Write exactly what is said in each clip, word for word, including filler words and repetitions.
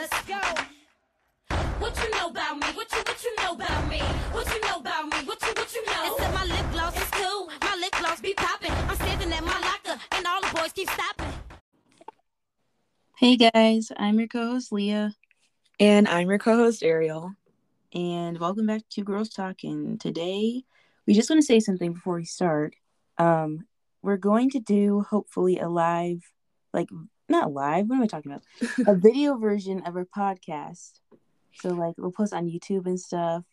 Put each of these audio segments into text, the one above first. Let's go. What you know about me? What you what you know about me? What you know about me? What you what you know? Except my lip gloss is cool. My lip gloss be popping. I'm standing at my locker, and all the boys keep stopping. Hey guys, I'm your co-host Leah, and I'm your co-host Ariel, and welcome back to Girls Talking. Today, we just want to say something before we start. Um, we're going to do hopefully a live, like not live. What am I talking about? A video version of our podcast. So, like, we'll post on YouTube and stuff.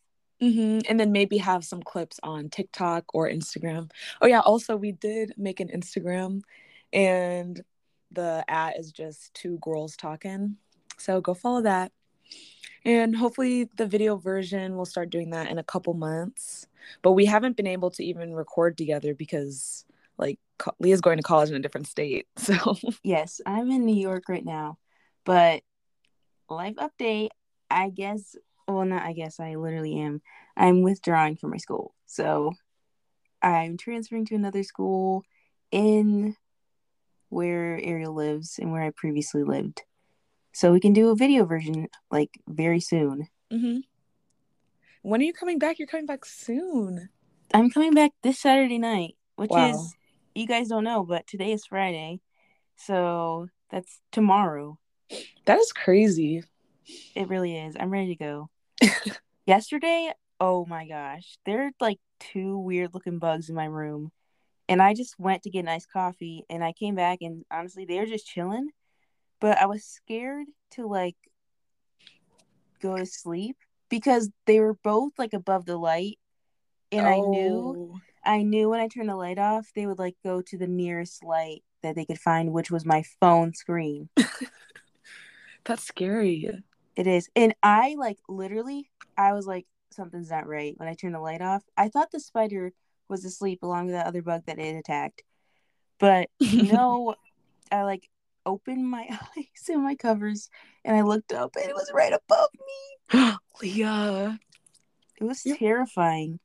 Mm-hmm. And then maybe have some clips on TikTok or Instagram. Oh, yeah. Also, we did make an Instagram. And the at is just two girls talking. So, go follow that. And hopefully the video version, we'll start doing that in a couple months. But we haven't been able to even record together because, like, co- Leah's going to college in a different state. So, yes, I'm in New York right now. But life update. I guess, well, not I guess, I literally am. I'm withdrawing from my school. So I'm transferring to another school in where Ariel lives and where I previously lived. So we can do a video version, like, very soon. Mm-hmm. When are you coming back? You're coming back soon. I'm coming back this Saturday night, which wow. is, you guys don't know, but today is Friday. So that's tomorrow. That is crazy. It really is. I'm ready to go. Yesterday, oh my gosh, there are like two weird looking bugs in my room, and I just went to get an iced coffee, and I came back, and honestly, they were just chilling. But I was scared to like go to sleep because they were both like above the light, and oh. I knew, I knew when I turned the light off, they would like go to the nearest light that they could find, which was my phone screen. That's scary. It is. And I, like, literally, I was like, something's not right when I turned the light off. I thought the spider was asleep along with that other bug that it attacked. But, no, I, like, opened my eyes and my covers, and I looked up, and it was right above me. Leah. It was yeah. terrifying.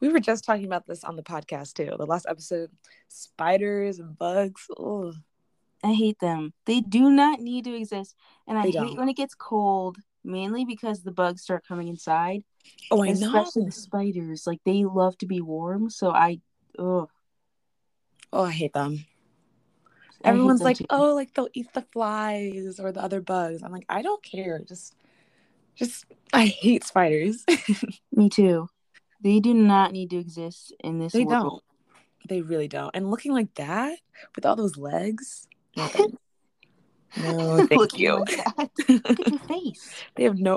We were just talking about this on the podcast, too. The last episode, spiders and bugs. Ugh. I hate them. They do not need to exist. And I they hate don't. when it gets cold, mainly because the bugs start coming inside. Oh, I Especially know. Especially the spiders. Like, they love to be warm. So I, ugh. Oh, I hate them. I Everyone's hate them like, too. oh, like, they'll eat the flies or the other bugs. I'm like, I don't care. Just, just, I hate spiders. Me too. They do not need to exist in this they world. They don't. They really don't. And looking like that, with all those legs... Nothing. No, thank you. Look at your face. They have no.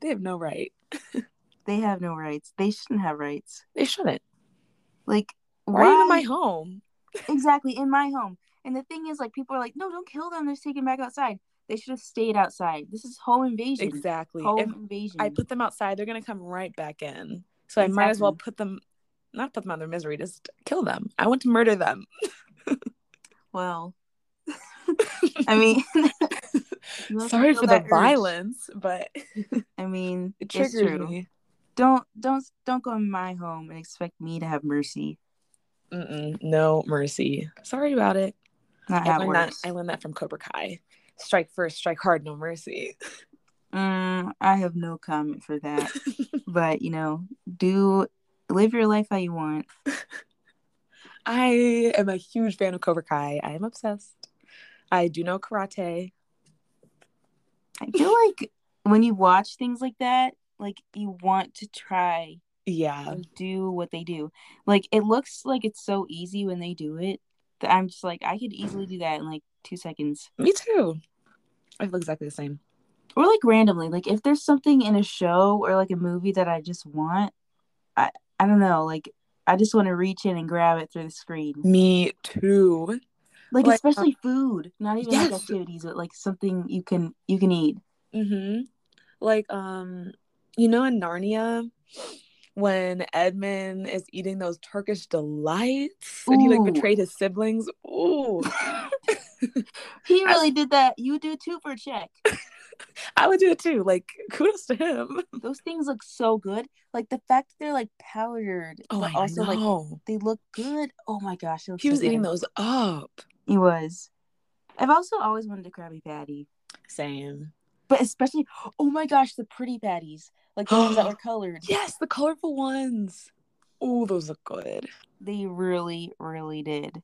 They have no right. They have no rights. They shouldn't have rights. They shouldn't. Like, why? Or even my home. Exactly, in my home. And the thing is, like, people are like, "No, don't kill them. They're taken back outside." They should have stayed outside. This is home invasion. Exactly. Home if invasion. I put them outside, they're gonna come right back in. So exactly. I might as well put them, not put them out of their misery, just kill them. I want to murder them. Well. I mean, sorry for the urge. violence, but I mean, it triggers me. Don't don't don't go in my home and expect me to have mercy. Mm-mm, no mercy. Sorry about it. Not I, learned that, I learned that from Cobra Kai. Strike first, strike hard, no mercy. Mm, I have no comment for that. But you know, do live your life how you want. I am a huge fan of Cobra Kai. I am obsessed. I do know karate. I feel like when you watch things like that, like, you want to try yeah, and do what they do. Like, it looks like it's so easy when they do it that I'm just like, I could easily do that in, like, two seconds. Me too. I feel exactly the same. Or, like, randomly. Like, if there's something in a show or, like, a movie that I just want, I, I don't know, like, I just want to reach in and grab it through the screen. Me too. Like, like especially um, food. Not even yes. like activities, but like something you can you can eat. Mm-hmm. Like, um, you know in Narnia when Edmund is eating those Turkish delights Ooh. and he like betrayed his siblings. Ooh. He really I, did that. You do too for a check. I would do it too. Like, kudos to him. Those things look so good. Like, the fact that they're like powdered, oh, but I also know. like they look good. Oh my gosh, he was so eating good. those up. He was. I've also always wanted a Krabby Patty. Same. But especially, oh my gosh, the pretty patties. Like the ones that were colored. Yes, the colorful ones. Oh, those look good. They really, really did.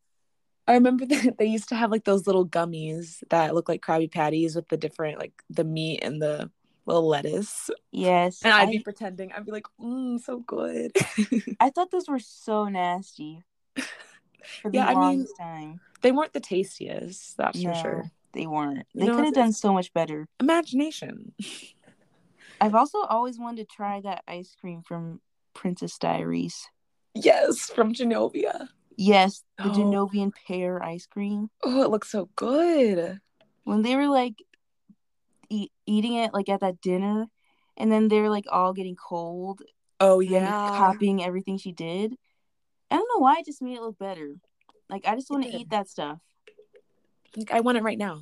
I remember that they used to have like those little gummies that look like Krabby Patties with the different, like the meat and the little lettuce. Yes. And I'd I... be pretending. I'd be like, mmm, so good. I thought those were so nasty. For the yeah, I mean, time. They weren't the tastiest, that's no, for sure. They weren't. They you know, could have done so much better. Imagination. I've also always wanted to try that ice cream from Princess Diaries. Yes, from Genovia. Yes, the oh. Genovian pear ice cream. Oh, it looks so good. When they were like e- eating it like at that dinner, and then they were like all getting cold. Oh yeah, and copying everything she did. I don't know why, it just made it look better. Like I just want to eat that stuff. Like I want it right now.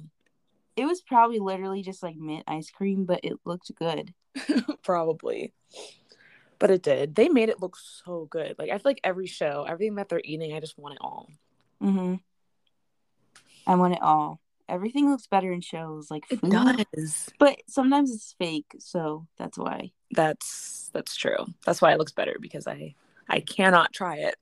It was probably literally just like mint ice cream, but it looked good. Probably. But it did. They made it look so good. Like I feel like every show, everything that they're eating, I just want it all. Mm-hmm. I want it all. Everything looks better in shows, like food. It does. But sometimes it's fake, so that's why. That's that's true. That's why it looks better, because I I cannot try it.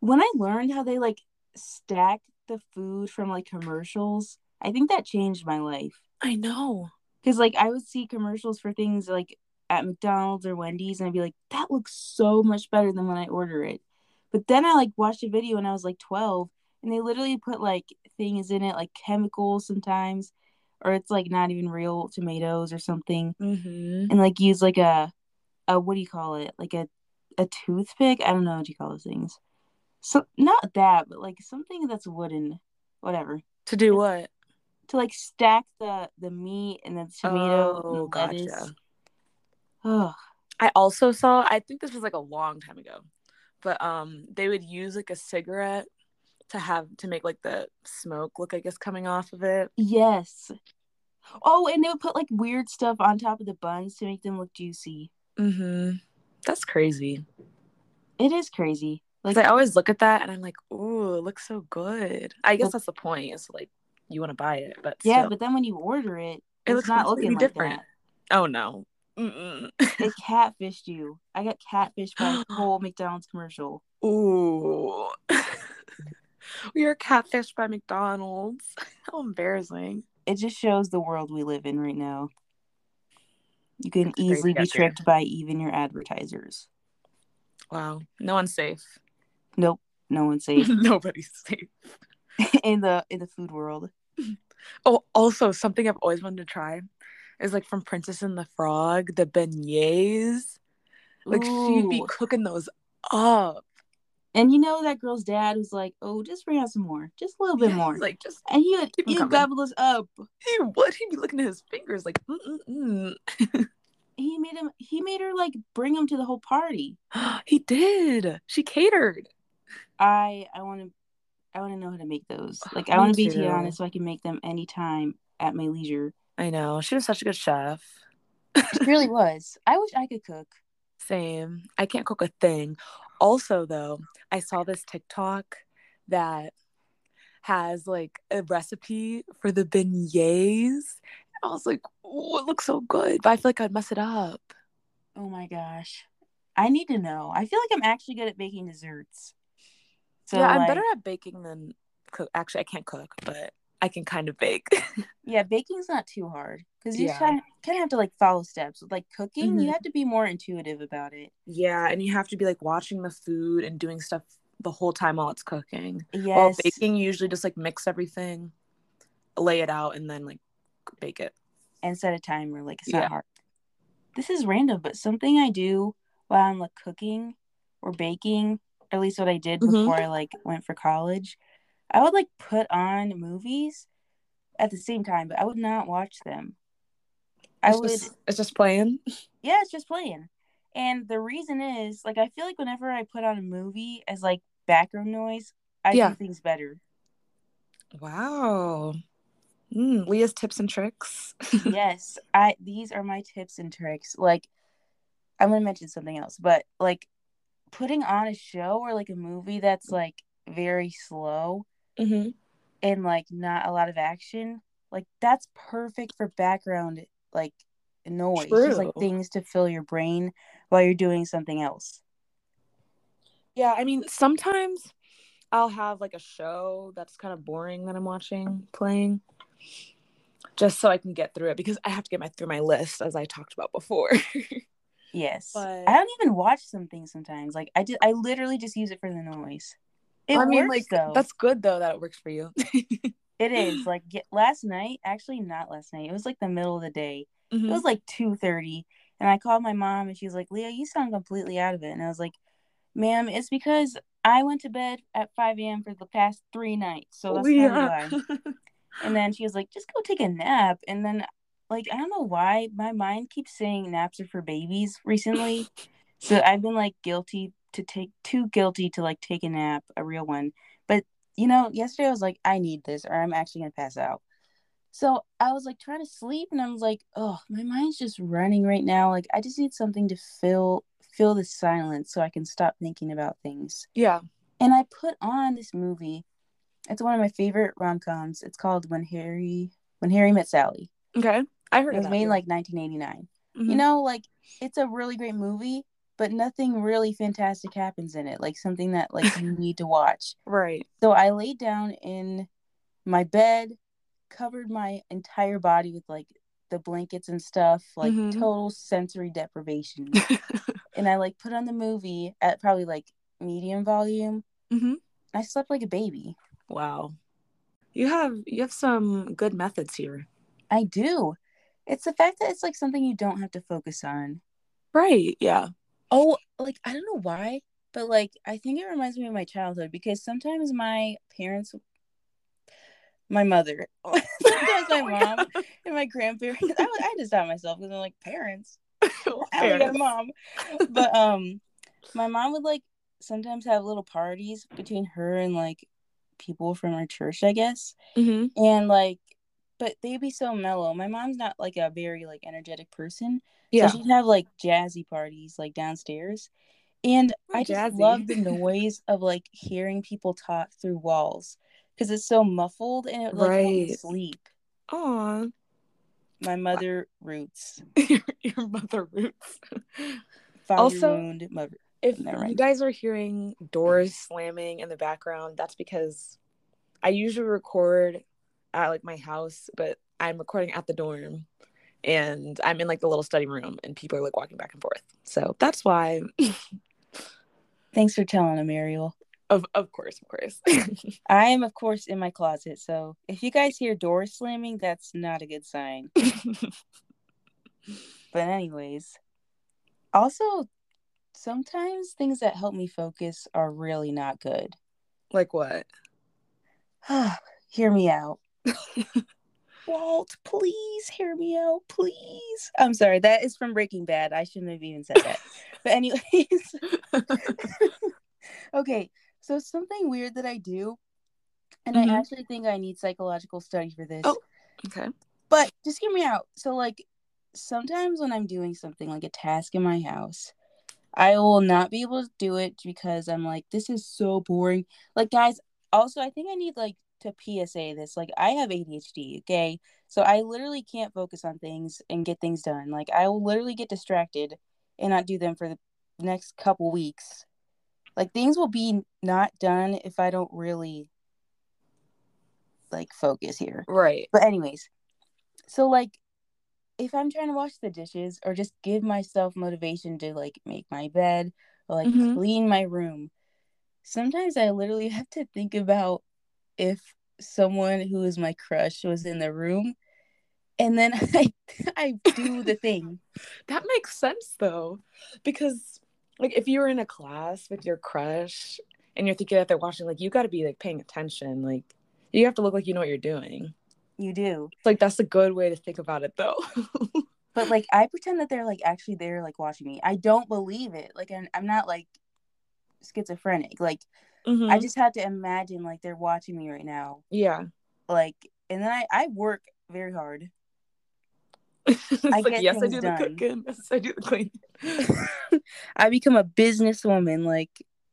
When I learned how they like stacked the food from like commercials, I think that changed my life. I know. Because like I would see commercials for things like at McDonald's or Wendy's, and I'd be like, that looks so much better than when I order it. But then I like watched a video when I was like twelve, and they literally put like things in it, like chemicals sometimes, or it's like not even real tomatoes or something. Mm-hmm. And like use like a a what do you call it, like a a toothpick, I don't know what you call those things, so not that, but like something that's wooden, whatever, to do what to like stack the the meat and the tomato. Oh, and the gotcha. Oh, I also saw, I think this was like a long time ago, but um, they would use like a cigarette to have, to make like the smoke look, I guess, coming off of it. Yes. Oh, and they would put like weird stuff on top of the buns to make them look juicy. Mm-hmm. That's crazy. It is crazy. Like I always look at that and I'm like, ooh, it looks so good. I guess but, that's the point. It's like, you want to buy it, but yeah, still. But then when you order it, it it's looks not looking different. Like that. Oh no. Mm-mm. It catfished you. I got catfished by a whole McDonald's commercial. Ooh. We are catfished by McDonald's. How embarrassing. It just shows the world we live in right now. You can it's easily be tricked there. By even your advertisers. Wow. No one's safe. Nope. No one's safe. Nobody's safe. in the in the food world. Oh, also something I've always wanted to try. Is like from Princess and the Frog, the beignets. Like Ooh. She'd be cooking those up. And you know that girl's dad was like, "Oh, just bring out some more, just a little bit yeah, more." Like just, and he would he would gobble those up. He would. He'd be looking at his fingers like, mm mm. He made him. He made her like bring him to the whole party. He did. She catered. I I want to I want to know how to make those. Like I want to be Tiana so I can make them anytime at my leisure. I know. She was such a good chef. She really was. I wish I could cook. Same. I can't cook a thing. Also, though, I saw this TikTok that has, like, a recipe for the beignets. I was like, oh, it looks so good. But I feel like I'd mess it up. Oh, my gosh. I need to know. I feel like I'm actually good at baking desserts. So, yeah, I'm like... better at baking than cook. Actually, I can't cook, but... I can kind of bake. Yeah, baking's not too hard because you yeah. kind of have to like follow steps. With like cooking, mm-hmm. you have to be more intuitive about it. Yeah, and you have to be like watching the food and doing stuff the whole time while it's cooking. Yes. While baking, you usually just like mix everything, lay it out, and then like bake it. And set a timer. Like it's yeah. not hard. This is random, but something I do while I'm like cooking or baking, or at least what I did mm-hmm. before I like went for college. I would, like, put on movies at the same time, but I would not watch them. I it's would... Just, it's just playing? Yeah, it's just playing. And the reason is, like, I feel like whenever I put on a movie as, like, background noise, I yeah. do things better. Wow. Mm, Leah's tips and tricks. Yes. I These are my tips and tricks. Like, I'm going to mention something else, but, like, putting on a show or, like, a movie that's, like, very slow... Mm-hmm. and like not a lot of action, like that's perfect for background like noise. True. Just like things to fill your brain while you're doing something else. Yeah, I mean, sometimes I'll have like a show that's kind of boring that I'm watching, playing, just so I can get through it, because I have to get my through my list, as I talked about before. Yes. But I don't even watch something sometimes. Like I just, I literally just use it for the noise. It I mean, works, like, though. That's good, though, that it works for you. It is. Like, get, last night, actually not last night, it was like the middle of the day. Mm-hmm. It was like two thirty, and I called my mom, and she was like, Leah, you sound completely out of it. And I was like, ma'am, it's because I went to bed at five a.m. for the past three nights, so that's yeah. probably why. And then she was like, just go take a nap. And then, like, I don't know why, my mind keeps saying naps are for babies recently. So I've been, like, guilty to take, too guilty to, like, take a nap, a real one. But, you know, yesterday I was like, I need this, or I'm actually going to pass out. So I was, like, trying to sleep, and I was like, oh, my mind's just running right now. Like, I just need something to fill fill the silence so I can stop thinking about things. Yeah. And I put on this movie. It's one of my favorite rom-coms. It's called When Harry When Harry Met Sally. Okay. I heard it. It was made in like nineteen eighty-nine. Mm-hmm. You know, like, it's a really great movie, but nothing really fantastic happens in it. Like, something that, like, you need to watch. Right. So I laid down in my bed, covered my entire body with, like, the blankets and stuff, like, mm-hmm. total sensory deprivation. And I, like, put on the movie at probably, like, medium volume. Mm-hmm. I slept like a baby. Wow. You have you have some good methods here. I do. It's the fact that it's like something you don't have to focus on. Right, yeah. Oh, like, I don't know why, but like, I think it reminds me of my childhood, because sometimes my parents, my mother, sometimes my mom oh, and my grandparents, I, I just thought myself because I'm like, parents, parents. I got a mom. But um, my mom would like sometimes have little parties between her and like people from our church, I guess. Mm-hmm. And like, but they'd be so mellow. My mom's not like a very like energetic person. Yeah. So she'd have like jazzy parties like downstairs. And oh, I just jazzy. love the noise of like hearing people talk through walls, because it's so muffled and it like right. helps me sleep. Aw. My mother roots. your, your mother roots. Father also, wound mother. If right. you guys are hearing doors slamming in the background, that's because I usually record at like my house, but I'm recording at the dorm, and I'm in like the little study room, and people are like walking back and forth. So that's why. Thanks for telling them, Ariel. Of of course, of course. I am, of course, in my closet. So if you guys hear doors slamming, that's not a good sign. But anyways, also, sometimes things that help me focus are really not good. Like what? Hear me out. Walt, please hear me out, please. I'm sorry, that is from Breaking Bad. I shouldn't have even said that. But anyways. Okay, so something weird that I do, and mm-hmm. I actually think I need psychological study for this. Oh, okay. But just hear me out. So, like, sometimes when I'm doing something, like a task in my house, I will not be able to do it because I'm like, this is so boring. Like, guys, also, I think I need, like, to P S A this. Like, I have A D H D, okay? So I literally can't focus on things and get things done. Like, I will literally get distracted and not do them for the next couple weeks. Like, things will be not done if I don't really, like, focus here. Right. But anyways, so, like, if I'm trying to wash the dishes or just give myself motivation to, like, make my bed or, like, mm-hmm. clean my room, sometimes I literally have to think about if someone who is my crush was in the room, and then I, I do the thing. That makes sense, though, because, like, if you were in a class with your crush and you're thinking that they're watching, like, you got to be, like, paying attention. Like, you have to look like you know what you're doing. You do. Like, that's a good way to think about it, though. But, like, I pretend that they're, like, actually there, like, watching me. I don't believe it. Like, I'm, I'm not, like, schizophrenic. Like, mm-hmm. I just have to imagine, like, they're watching me right now. Yeah. Like, and then I, I work very hard. It's I like, yes, I do done. the cooking. Yes, I do the cleaning. I become a businesswoman. Like,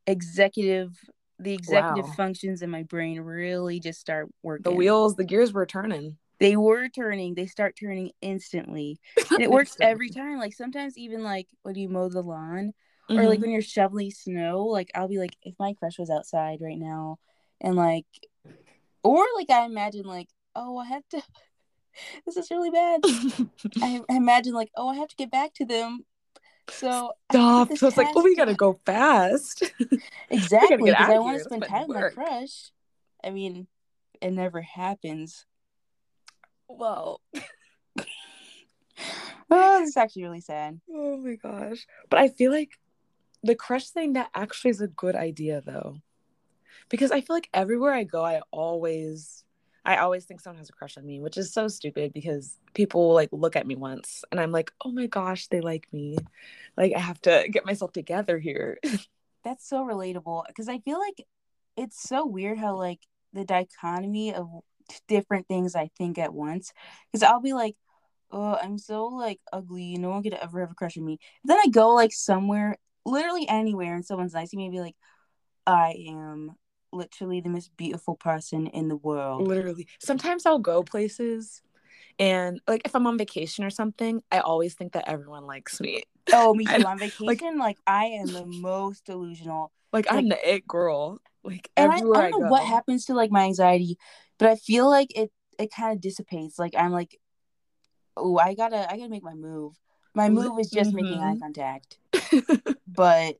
executive... The executive wow. functions in my brain really just start working. The wheels, the gears were turning. They were turning. They start turning instantly. And it works every time. Like, sometimes even, like, when you mow the lawn mm-hmm. or, like, when you're shoveling snow, like, I'll be like, if my crush was outside right now and, like, or, like, I imagine, like, oh, I have to, this is really bad. I, I imagine, like, oh, I have to get back to them. So stop. So it's like, oh, we gotta go fast. Exactly, because I want to spend time with my crush. I mean, it never happens. Well, oh, this is actually really sad. Oh my gosh! But I feel like the crush thing, that actually is a good idea though, because I feel like everywhere I go, I always, I always think someone has a crush on me, which is so stupid because people like look at me once and I'm like, oh my gosh, they like me. Like, I have to get myself together here. That's so relatable because I feel like it's so weird how like the dichotomy of different things I think at once, because I'll be like, oh, I'm so like ugly, no one could ever have a crush on me. Then I go like somewhere, literally anywhere, and someone's nice to me, be like, I am literally the most beautiful person in the world. Literally. Sometimes I'll go places and like if I'm on vacation or something, I always think that everyone likes me. Oh, me too. On vacation, like, like I am the most delusional. Like, like I'm the it girl. Like everywhere I, I don't know I go. What happens to like my anxiety, but I feel like it it kind of dissipates. Like I'm like, oh, I gotta I gotta make my move. My move is just mm-hmm. making eye contact. But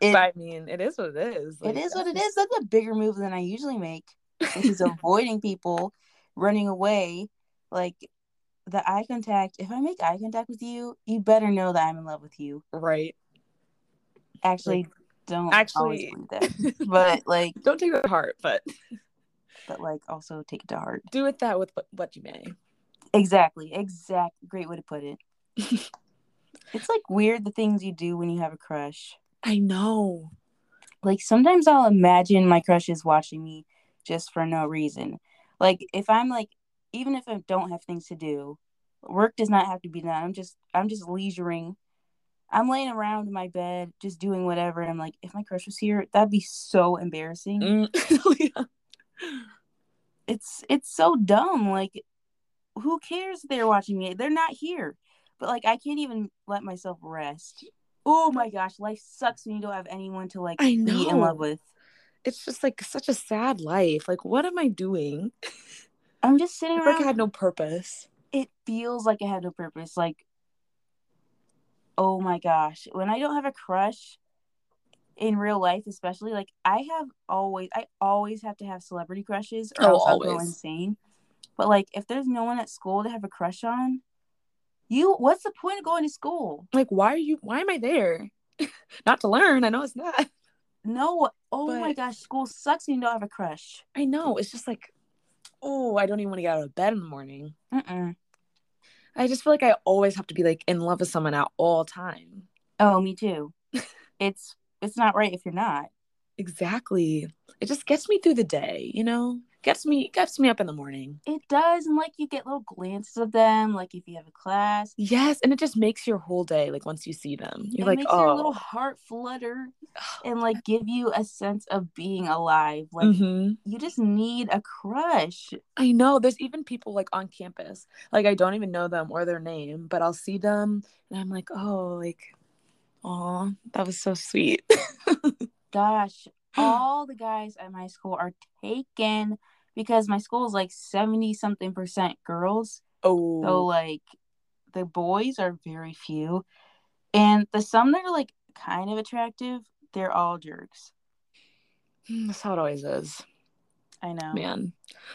It, but I mean, it is what it is. Like, it is what it is. That's a bigger move than I usually make, which is avoiding people, running away. Like, the eye contact. If I make eye contact with you, you better know that I'm in love with you. Right. Actually, like, don't actually always believe that. But, like... don't take it to heart, but... But, like, also take it to heart. Do with that with what you may. Exactly. Exact. Great way to put it. It's, like, weird the things you do when you have a crush. I know. Like, sometimes I'll imagine my crush is watching me just for no reason. Like, if I'm, like, even if I don't have things to do, work does not have to be done. I'm just, I'm just leisuring. I'm laying around in my bed, just doing whatever. And I'm like, if my crush was here, that'd be so embarrassing. Mm. Yeah. It's, it's so dumb. Like, who cares if they're watching me? They're not here. But, like, I can't even let myself rest. Oh my gosh, life sucks when you don't have anyone to, like, I know. Be in love with. It's just, like, such a sad life. Like, what am I doing? I'm just sitting around. Like, I had no purpose. It feels like I had no purpose. Like, oh my gosh. When I don't have a crush, in real life especially, like, I have always, I always have to have celebrity crushes or oh, else I'll go insane. But, like, if there's no one at school to have a crush on, You, what's the point of going to school? Like, why are you, why am I there? Not to learn. I know it's not. No. Oh but, my gosh. School sucks and you don't have a crush. I know. It's just like, oh, I don't even want to get out of bed in the morning. Mm-mm. I just feel like I always have to be, like, in love with someone at all time. Oh, me too. It's, it's not right if you're not. Exactly. It just gets me through the day, you know? Gets me gets me up in the morning. It does, and like you get little glances of them, like if you have a class. Yes, and it just makes your whole day, like once you see them. You're it like, makes oh. your little heart flutter and like give you a sense of being alive. Like mm-hmm. you just need a crush. I know. There's even people like on campus. Like I don't even know them or their name, but I'll see them and I'm like, oh, like, oh, that was so sweet. Gosh. All the guys at my school are taken because my school is like seventy something percent girls. Oh. So like the boys are very few. And the some that are like kind of attractive, they're all jerks. That's how it always is. I know. Man.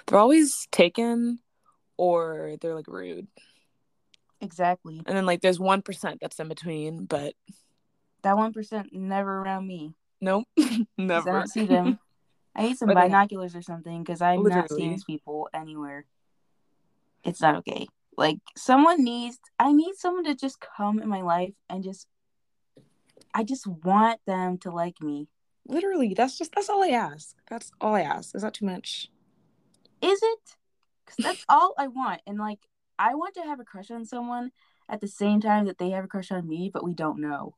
They're always taken or they're like rude. Exactly. And then like there's one percent that's in between, but that one percent never around me. Nope, never. I don't see them. I need some or binoculars or something because I'm literally. Not seeing these people anywhere. It's not okay. Like, someone needs, I need someone to just come in my life and just, I just want them to like me. Literally, that's just, that's all I ask. That's all I ask. Is that too much? Is it? Because that's all I want. And, like, I want to have a crush on someone at the same time that they have a crush on me, but we don't know.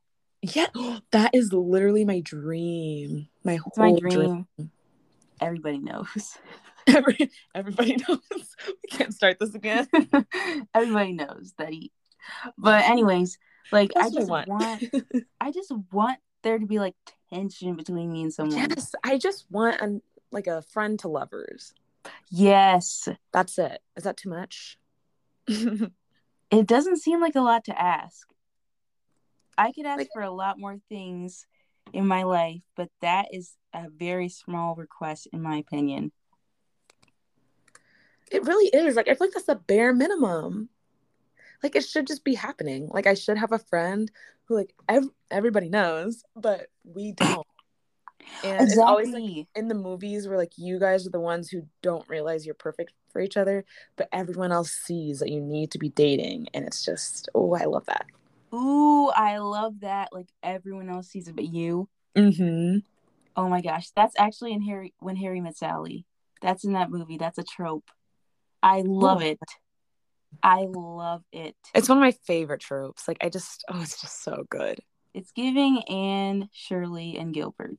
Yeah, that is literally my dream. My it's whole my dream. dream. Everybody knows. Every, everybody knows. We can't start this again. Everybody knows that he. But anyways, like I just want. want, I just want there to be like tension between me and someone. Yes, I just want an, like a friend to lovers. Yes, that's it. Is that too much? It doesn't seem like a lot to ask. I could ask like, for a lot more things in my life, but that is a very small request, in my opinion. It really is. Like, I feel like that's the bare minimum. Like, it should just be happening. Like, I should have a friend who, like, ev- everybody knows, but we don't. And exactly. It's always, like, in the movies where, like, you guys are the ones who don't realize you're perfect for each other, but everyone else sees that you need to be dating. And it's just, oh, I love that. Ooh, I love that. Like, everyone else sees it but you. Mm-hmm. Oh, my gosh. That's actually in Harry When Harry Met Sally. That's in that movie. That's a trope. I love Ooh. it. I love it. It's one of my favorite tropes. Like, I just, oh, it's just so good. It's giving Anne, Shirley, and Gilbert.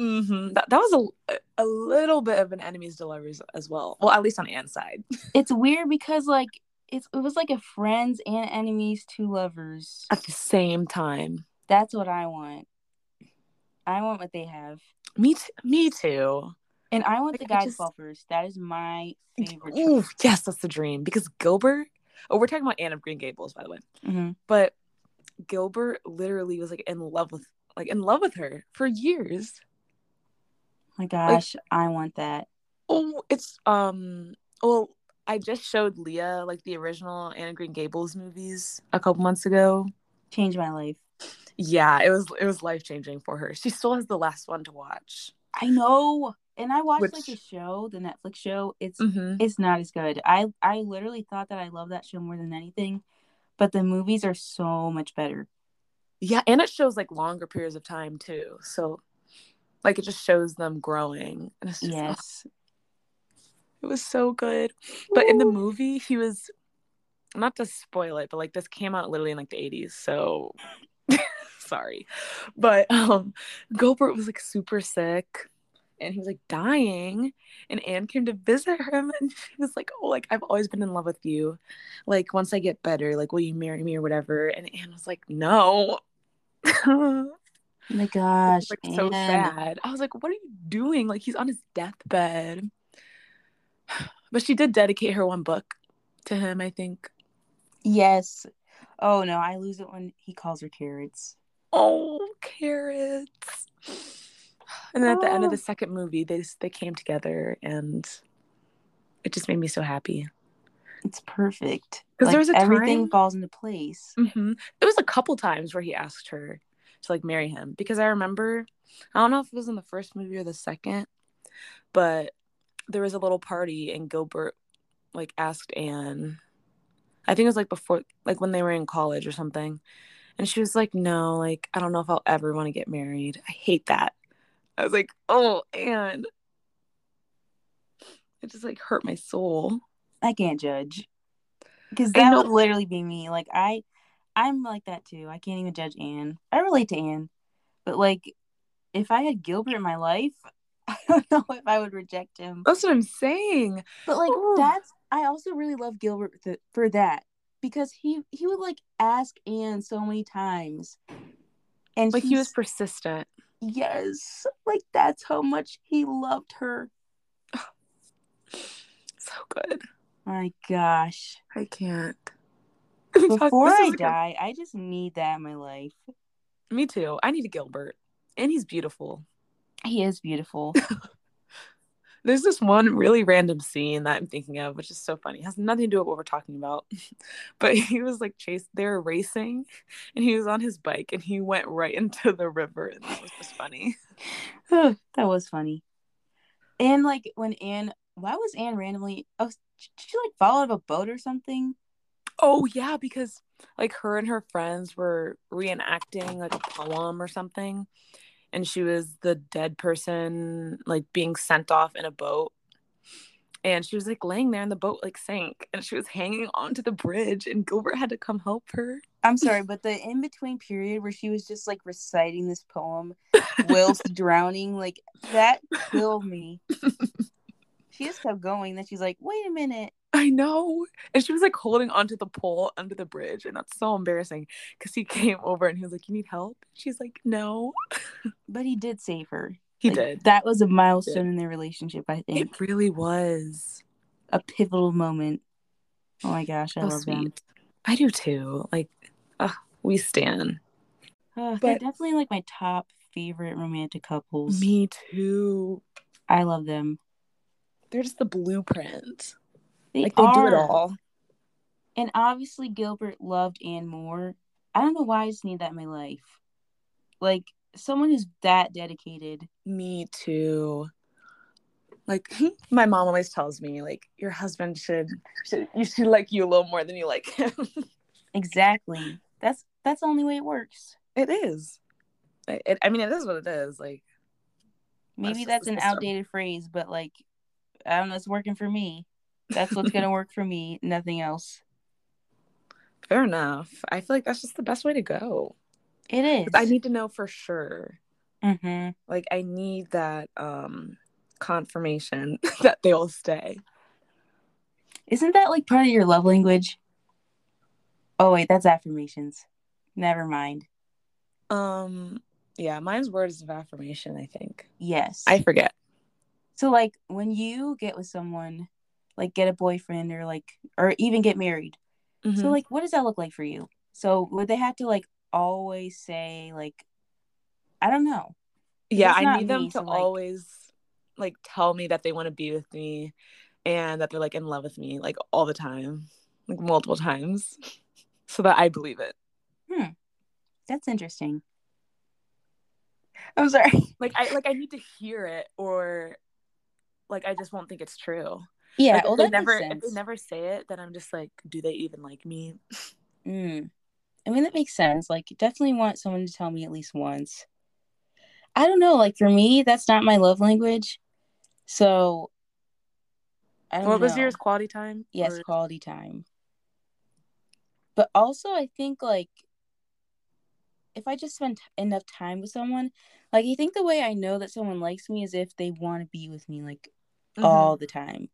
Mm-hmm. That, that was a, a little bit of an enemies to lovers as well. Well, at least on Anne's side. It's weird because, like, it's, it was like a friends and enemies to lovers. At the same time. That's what I want. I want what they have. Me, t- me too. And I want like, the guy just... to fall first. That is my favorite. Ooh, yes, that's the dream. Because Gilbert, oh, we're talking about Anne of Green Gables, by the way. Mm-hmm. But Gilbert literally was like in love with, like in love with her for years. My gosh, like, I want that. Oh, it's um. Well, I just showed Leah like the original Anne of Green Gables movies a couple months ago. Changed my life. Yeah, it was it was life changing for her. She still has the last one to watch. I know. And I watched Which, like a show, the Netflix show. It's mm-hmm. it's not as good. I, I literally thought that I love that show more than anything, but the movies are so much better. Yeah, and it shows like longer periods of time too. So, like it just shows them growing. And it's just, yes, oh, it was so good. But Ooh. in the movie, he was not to spoil it, but like this came out literally in like the eighties. So sorry, but um, Gilbert was like super sick. And he was like dying, and Anne came to visit him, and she was like, "Oh, like I've always been in love with you. Like once I get better, like will you marry me or whatever?" And Anne was like, "No." Oh my gosh, it was, like so sad. I was like, "What are you doing?" Like he's on his deathbed. But she did dedicate her one book to him, I think. Yes. Oh no, I lose it when he calls her carrots. Oh, carrots. And then at the oh. end of the second movie, they they came together, and it just made me so happy. It's perfect. Because like, there was a everything time, falls into place. Mm-hmm. It was a couple times where he asked her to like marry him. Because I remember, I don't know if it was in the first movie or the second, but there was a little party, and Gilbert like asked Anne. I think it was like before, like when they were in college or something, and she was like, "No, like I don't know if I'll ever want to get married. I hate that." I was like, oh, Anne. It just, like, hurt my soul. I can't judge. Because that would literally be me. Like, I, I'm like that, too. I can't even judge Anne. I relate to Anne. But, like, if I had Gilbert in my life, I don't know if I would reject him. That's what I'm saying. But, like, Ooh. that's, I also really love Gilbert th- for that. Because he, he would, like, ask Anne so many times. And But he was persistent. Yes, like that's how much he loved her. Oh, so good. My gosh, I can't. Before I die, I just need that in my life. Me too. I need a Gilbert, and he's beautiful. He is beautiful. There's this one really random scene that I'm thinking of, which is so funny. It has nothing to do with what we're talking about. But he was like chased. They were racing, and he was on his bike, and he went right into the river. And that was just funny. That was funny. And like when Anne, why was Anne randomly? Oh, did she like fall out of a boat or something? Oh yeah, because like her and her friends were reenacting like a poem or something. And she was the dead person, like, being sent off in a boat. And she was, like, laying there, and the boat, like, sank. And she was hanging onto the bridge, and Gilbert had to come help her. I'm sorry, but the in-between period where she was just, like, reciting this poem whilst drowning, like, that killed me. She just kept going. Then she's like, wait a minute. I know. And she was like holding onto the pole under the bridge. And that's so embarrassing because he came over and he was like, you need help? She's like, no. But he did save her. He like, did. That was a milestone in their relationship, I think. It really was. A pivotal moment. Oh my gosh, I so love sweet. Them. I do too. Like, uh, we stan. Uh, but they're definitely like my top favorite romantic couples. Me too. I love them. They're just the blueprint. They like, they are. Do it all. And obviously, Gilbert loved Anne more. I don't know why I just need that in my life. Like, someone who's that dedicated. Me too. Like, my mom always tells me, like, your husband should, should you should like you a little more than you like him. Exactly. That's that's the only way it works. It is. It, it, I mean, it is what it is. Like, maybe that's, that's an outdated phrase, but like, I don't know. It's working for me. That's what's gonna work for me. Nothing else. Fair enough. I feel like that's just the best way to go. It is. I need to know for sure. Mm-hmm. Like, I need that um, confirmation that they'll stay. Isn't that like part of your love language? Oh wait, that's affirmations. Never mind. Um. Yeah, mine's words of affirmation. I think. Yes. I forget. So like, when you get with someone. Like, get a boyfriend or, like, or even get married. Mm-hmm. So, like, what does that look like for you? So, would they have to, like, always say, like, I don't know. Yeah, I need them me, to so, like, always, like, tell me that they want to be with me and that they're, like, in love with me, like, all the time. Like, multiple times. So that I believe it. Hmm. That's interesting. I'm sorry. Like, I like I need to hear it or, like, I just won't think it's true. Yeah, like, well, they that never makes sense. If they never say it, then I'm just like, do they even like me? Mm. I mean, that makes sense. Like, definitely want someone to tell me at least once. I don't know. Like, for me, that's not my love language. So, I don't what know. What was yours? Quality time? Yes, or... quality time. But also, I think, like, if I just spend enough time with someone, like, I think the way I know that someone likes me is if they want to be with me, like, mm-hmm. all the time.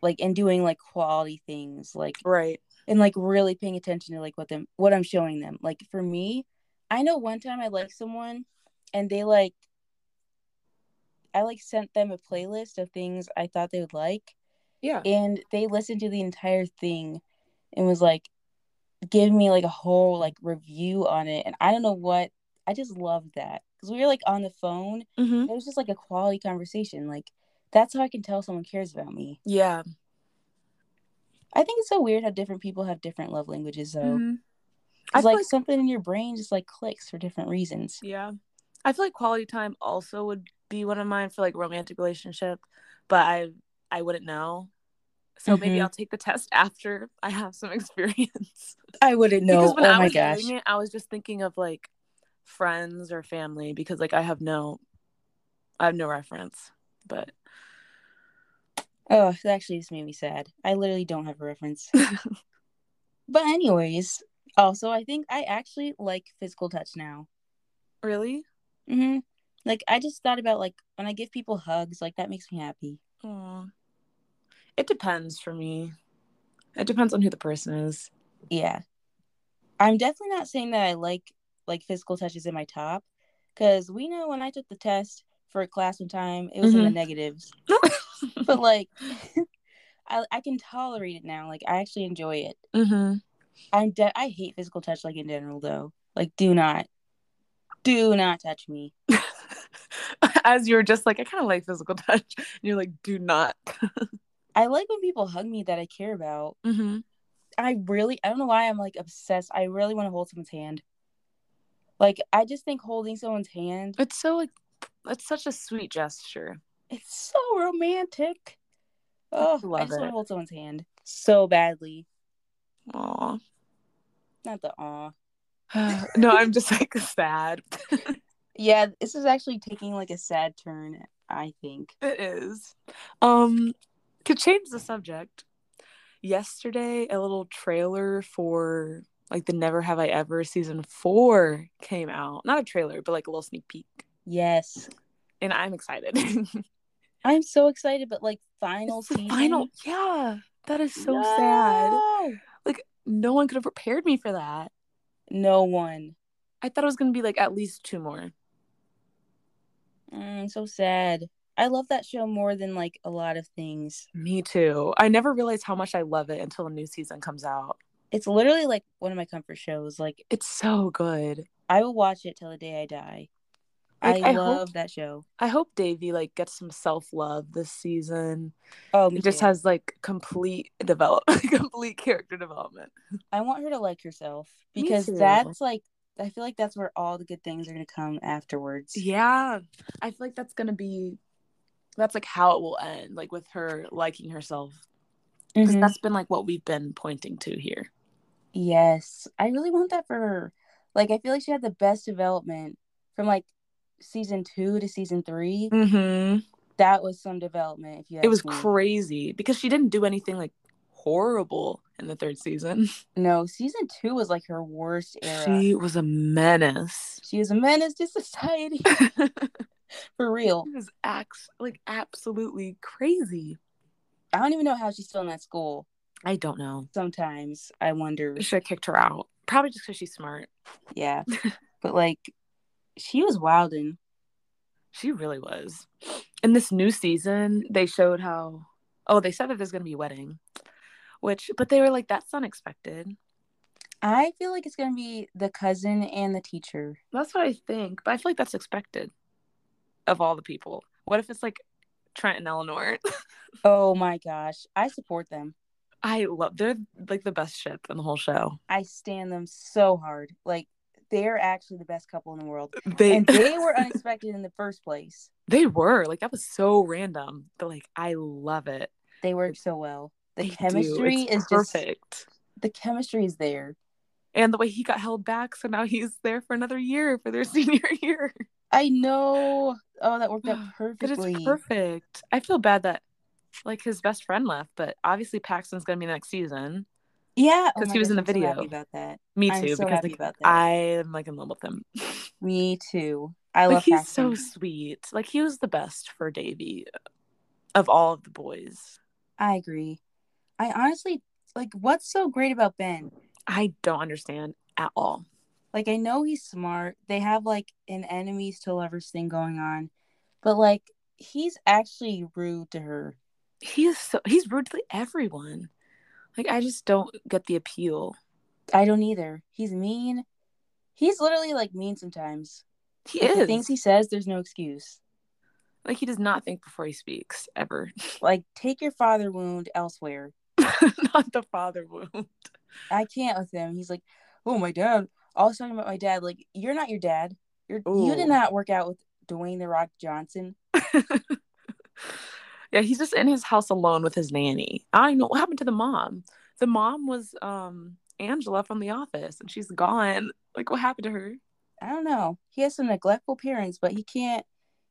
Like, and doing, like, quality things, like, right, and, like, really paying attention to, like, what them what I'm showing them. Like, for me, I know one time I liked someone, and they, like, I, like, sent them a playlist of things I thought they would like. Yeah. And they listened to the entire thing and was, like, giving me, like, a whole, like, review on it. And I don't know what, I just loved that. Because we were, like, on the phone. Mm-hmm. It was just, like, a quality conversation, like, that's how I can tell someone cares about me. Yeah. I think it's so weird how different people have different love languages, though. Mm-hmm. It's like, like something in your brain just, like, clicks for different reasons. Yeah. I feel like quality time also would be one of mine for, like, romantic relationship, but I I wouldn't know. So mm-hmm. maybe I'll take the test after I have some experience. I wouldn't know. Because when oh, I my was gosh. Doing it, I was just thinking of, like, friends or family because, like, I have no, I have no reference. But oh, that actually just made me sad. I literally don't have a reference. But anyways, also I think I actually like physical touch now. Really? Mm-hmm. Like, I just thought about, like, when I give people hugs, like, that makes me happy. Aww. It depends for me. It depends on who the person is. Yeah. I'm definitely not saying that I like like physical touch is in my top, because we know when I took the test for a class one time, it was mm-hmm. in the negatives. But, like, I I can tolerate it now. Like, I actually enjoy it. Mm-hmm. I'm de- I hate physical touch, like, in general, though. Like, do not. Do not touch me. As you were just like, I kind of like physical touch. And you're like, do not. I like when people hug me that I care about. Mm-hmm. I really, I don't know why I'm, like, obsessed. I really want to hold someone's hand. Like, I just think holding someone's hand. It's so, like, that's such a sweet gesture. It's so romantic. Oh, I, I just it. want to hold someone's hand so badly. Aw. Not the aw. No, I'm just, like, sad. Yeah, this is actually taking, like, a sad turn, I think. It is. Um, to change the subject, yesterday a little trailer for, like, the Never Have I Ever season four came out. Not a trailer, but, like, a little sneak peek. Yes. And I'm excited. I'm so excited, but like final season. Final, yeah. That is so no. sad. Like no one could have prepared me for that. No one. I thought it was gonna be like at least two more. Mm, so sad. I love that show more than like a lot of things. Me too. I never realized how much I love it until a new season comes out. It's literally like one of my comfort shows. Like it's so good. I will watch it till the day I die. Like, I, I love hope, that show. I hope Devi like gets some self-love this season. Oh, it just too. has like complete develop, complete character development. I want her to like herself because that's like I feel like that's where all the good things are gonna come afterwards. Yeah, I feel like that's gonna be that's like how it will end, like with her liking herself. Because mm-hmm. that's been like what we've been pointing to here. Yes, I really want that for her. Like I feel like she had the best development from like. season two to season three. Mm-hmm. That was some development. If you it was me. Crazy because she didn't do anything like horrible in the third season. No, season two was like her worst era. She was a menace. She was a menace to society. For real. She was ac- like absolutely crazy. I don't even know how she's still in that school. I don't know. Sometimes I wonder. We should have kicked her out. Probably just because she's smart. Yeah. But like she was wilding. She really was. In this new season, they showed how... Oh, they said that there's going to be a wedding. Which... But they were like, that's unexpected. I feel like it's going to be the cousin and the teacher. That's what I think. But I feel like that's expected. Of all the people. What if it's like Trent and Eleanor? Oh my gosh. I support them. I love... They're like the best ship in the whole show. I stan them so hard. Like... They're actually the best couple in the world. They and they were unexpected in the first place. They were. Like, that was so random. But, like, I love it. They work so well. The they chemistry is perfect. Just... The chemistry is there. And the way he got held back, so now he's there for another year for their senior year. I know. Oh, that worked out perfectly. It's perfect. I feel bad that, like, his best friend left. But, obviously, Paxton's going to be next season. Yeah, because oh he was goodness, in the I'm video. So happy about that. Me too, I'm so because happy like, about that. I'm like in love with him. Me too. I love. Like, he's Paxton. So sweet. Like he was the best for Davy of all of the boys. I agree. I honestly like what's so great about Ben. I don't understand at all. Like I know he's smart. They have like an enemies to lovers thing going on, but like he's actually rude to her. He is so he's rude to everyone. Like, I just don't get the appeal. I don't either. He's mean. He's literally, like, mean sometimes. He like, is. The things he says, there's no excuse. Like, he does not think before he speaks, ever. Like, take your father wound elsewhere. Not the father wound. I can't with him. He's like, oh, my dad. I was talking about my dad. Like, you're not your dad. You're Ooh. You did not work out with Dwayne The Rock Johnson. Yeah, he's just in his house alone with his nanny. I know what happened to the mom. The mom was um, Angela from The Office, and she's gone. Like, what happened to her? I don't know. He has some neglectful parents, but he can't.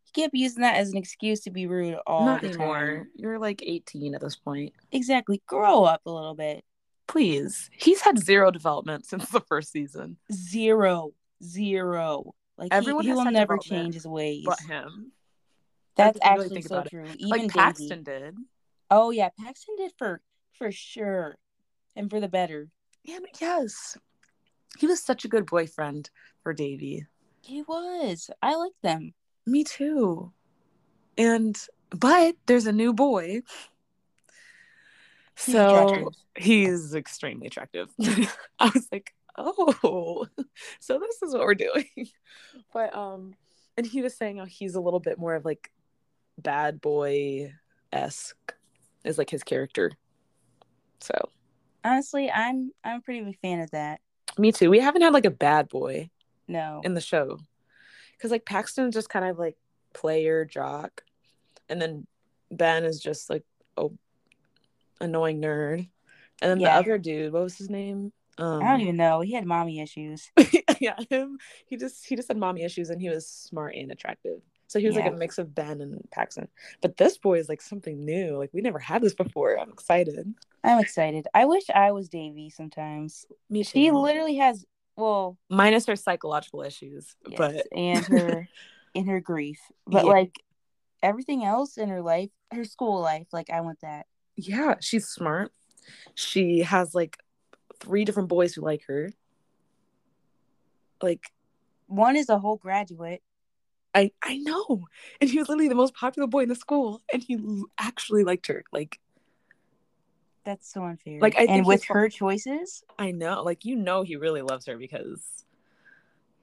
He can't be using that as an excuse to be rude all Not the anymore. Time. You're like eighteen at this point. Exactly. Grow up a little bit, please. He's had zero development since the first season. Zero, zero. Like everyone, he, he will never change his ways. But him. That's actually really so true. Even like Paxton Davey. Did. Oh, yeah. Paxton did for for sure. And for the better. Yeah, yes. He was such a good boyfriend for Davy. He was. I like them. Me too. And, but there's a new boy. He's so attractive. He's extremely attractive. I was like, oh, so this is what we're doing. But, um, and he was saying, oh, he's a little bit more of like, bad boy-esque is like his character. So honestly, I'm I'm a pretty big fan of that. Me too. We haven't had like a bad boy no in the show because like Paxton's just kind of like player jock, and then Ben is just like a annoying nerd, and then yeah. the other dude, what was his name? Um, I don't even know. He had mommy issues. Yeah, him. He just he just had mommy issues, and he was smart and attractive. So he was, yeah. like, a mix of Ben and Paxton. But this boy is, like, something new. Like, we never had this before. I'm excited. I'm excited. I wish I was Davy sometimes. Me too. She literally has, well... Minus her psychological issues. Yes, but and her and her grief. But, yeah. like, everything else in her life, her school life, like, I want that. Yeah, she's smart. She has, like, three different boys who like her. Like, one is a whole graduate. I, I know. And he was literally the most popular boy in the school. And he actually liked her. Like, that's so unfair. Like, I and think with her choices? I know. Like, you know he really loves her because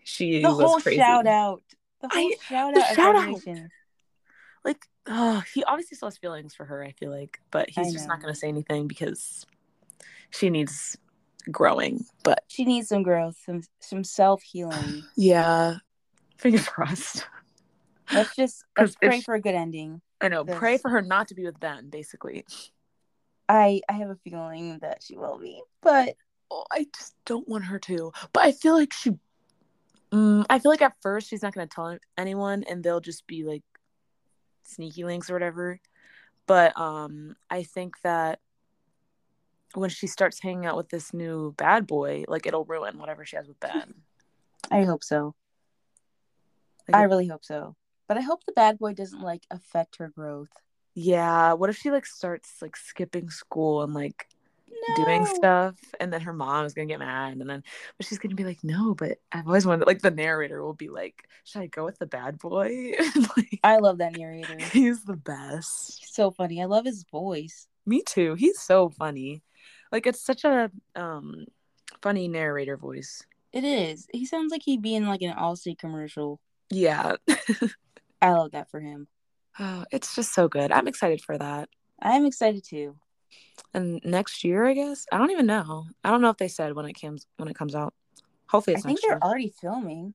she the was crazy. Shout out. The whole I, shout the out. Shout out. Like, oh, he obviously still has feelings for her, I feel like. But he's I just know. not going to say anything because she needs growing. But she needs some growth, some, some self-healing. Yeah. Fingers crossed. Let's just let's pray for a good ending. I know. This. Pray for her not to be with Ben, basically. I I have a feeling that she will be, but oh, I just don't want her to. But I feel like she, um, I feel like at first she's not going to tell anyone, and they'll just be like sneaky links or whatever. But um, I think that when she starts hanging out with this new bad boy, like it'll ruin whatever she has with Ben. I hope so. Like, I really hope so. But I hope the bad boy doesn't, like, affect her growth. Yeah. What if she, like, starts, like, skipping school and, like, no. doing stuff? And then her mom is going to get mad. And then but she's going to be like, no, but I've always wanted, like, the narrator will be like, should I go with the bad boy? Like, I love that narrator. He's the best. He's so funny. I love his voice. Me too. He's so funny. Like, it's such a um funny narrator voice. It is. He sounds like he'd be in, like, an Allstate commercial. Yeah. I love that for him. Oh, it's just so good. I'm excited for that. I'm excited too. And next year, I guess? I don't even know. I don't know if they said when it comes when it comes out. Hopefully it's I next year. I think they're year. already filming.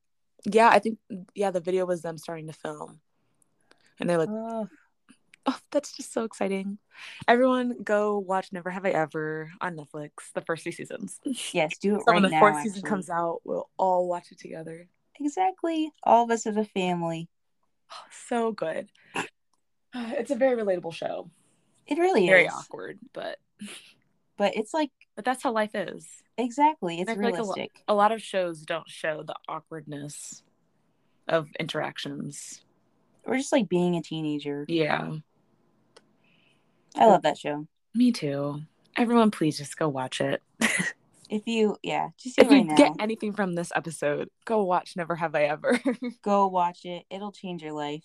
Yeah, I think yeah, the video was them starting to film. And they're like, oh. oh, that's just so exciting. Everyone go watch Never Have I Ever on Netflix, the first three seasons. Yes, do it so right now. When the now, fourth actually. season comes out, we'll all watch it together. Exactly. All of us as a family. Oh, so good. It's a very relatable show. It really very is. Very awkward, but but it's like but that's how life is. Exactly. It's realistic. Like a, a lot of shows don't show the awkwardness of interactions. Or just like being a teenager. Yeah. I love that show. Me too. Everyone please just go watch it. If you, yeah, just do if it right you now. Get anything from this episode, go watch Never Have I Ever. Go watch it; it'll change your life.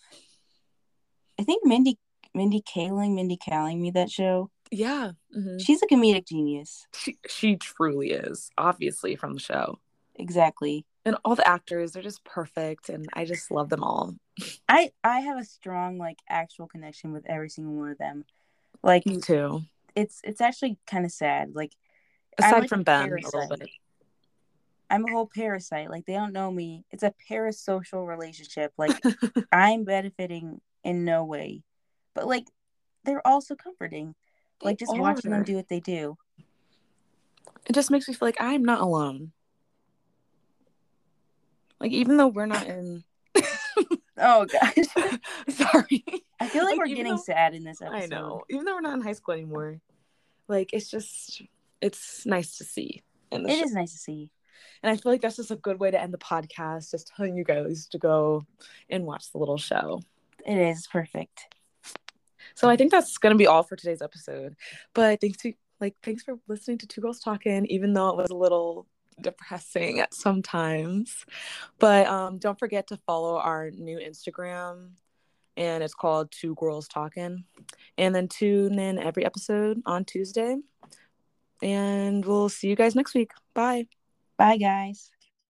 I think Mindy, Mindy Kaling, Mindy Kaling made that show. Yeah, mm-hmm. She's a comedic genius. She she truly is, obviously from the show. Exactly, and all the actors, they're just perfect, and I just love them all. I I have a strong like actual connection with every single one of them. Like me too. It's it's actually kind of sad, like. Aside like from Ben, a, a little bit. I'm a whole parasite. Like, they don't know me. It's a parasocial relationship. Like, I'm benefiting in no way. But, like, they're all so comforting. They like, just are. Watching them do what they do. It just makes me feel like I'm not alone. Like, even though we're not in... Oh, gosh. Sorry. I feel like, like we're getting though... sad in this episode. I know. Even though we're not in high school anymore. Like, it's just... It's nice to see. It show. is nice to see. And I feel like that's just a good way to end the podcast, just telling you guys to go and watch the little show. It is perfect. So I think that's going to be all for today's episode. But thanks to like thanks for listening to Two Girls Talking, even though it was a little depressing at some times. But um, don't forget to follow our new Instagram. And it's called Two Girls Talking. And then tune in every episode on Tuesday. And we'll see you guys next week. Bye. Bye, guys.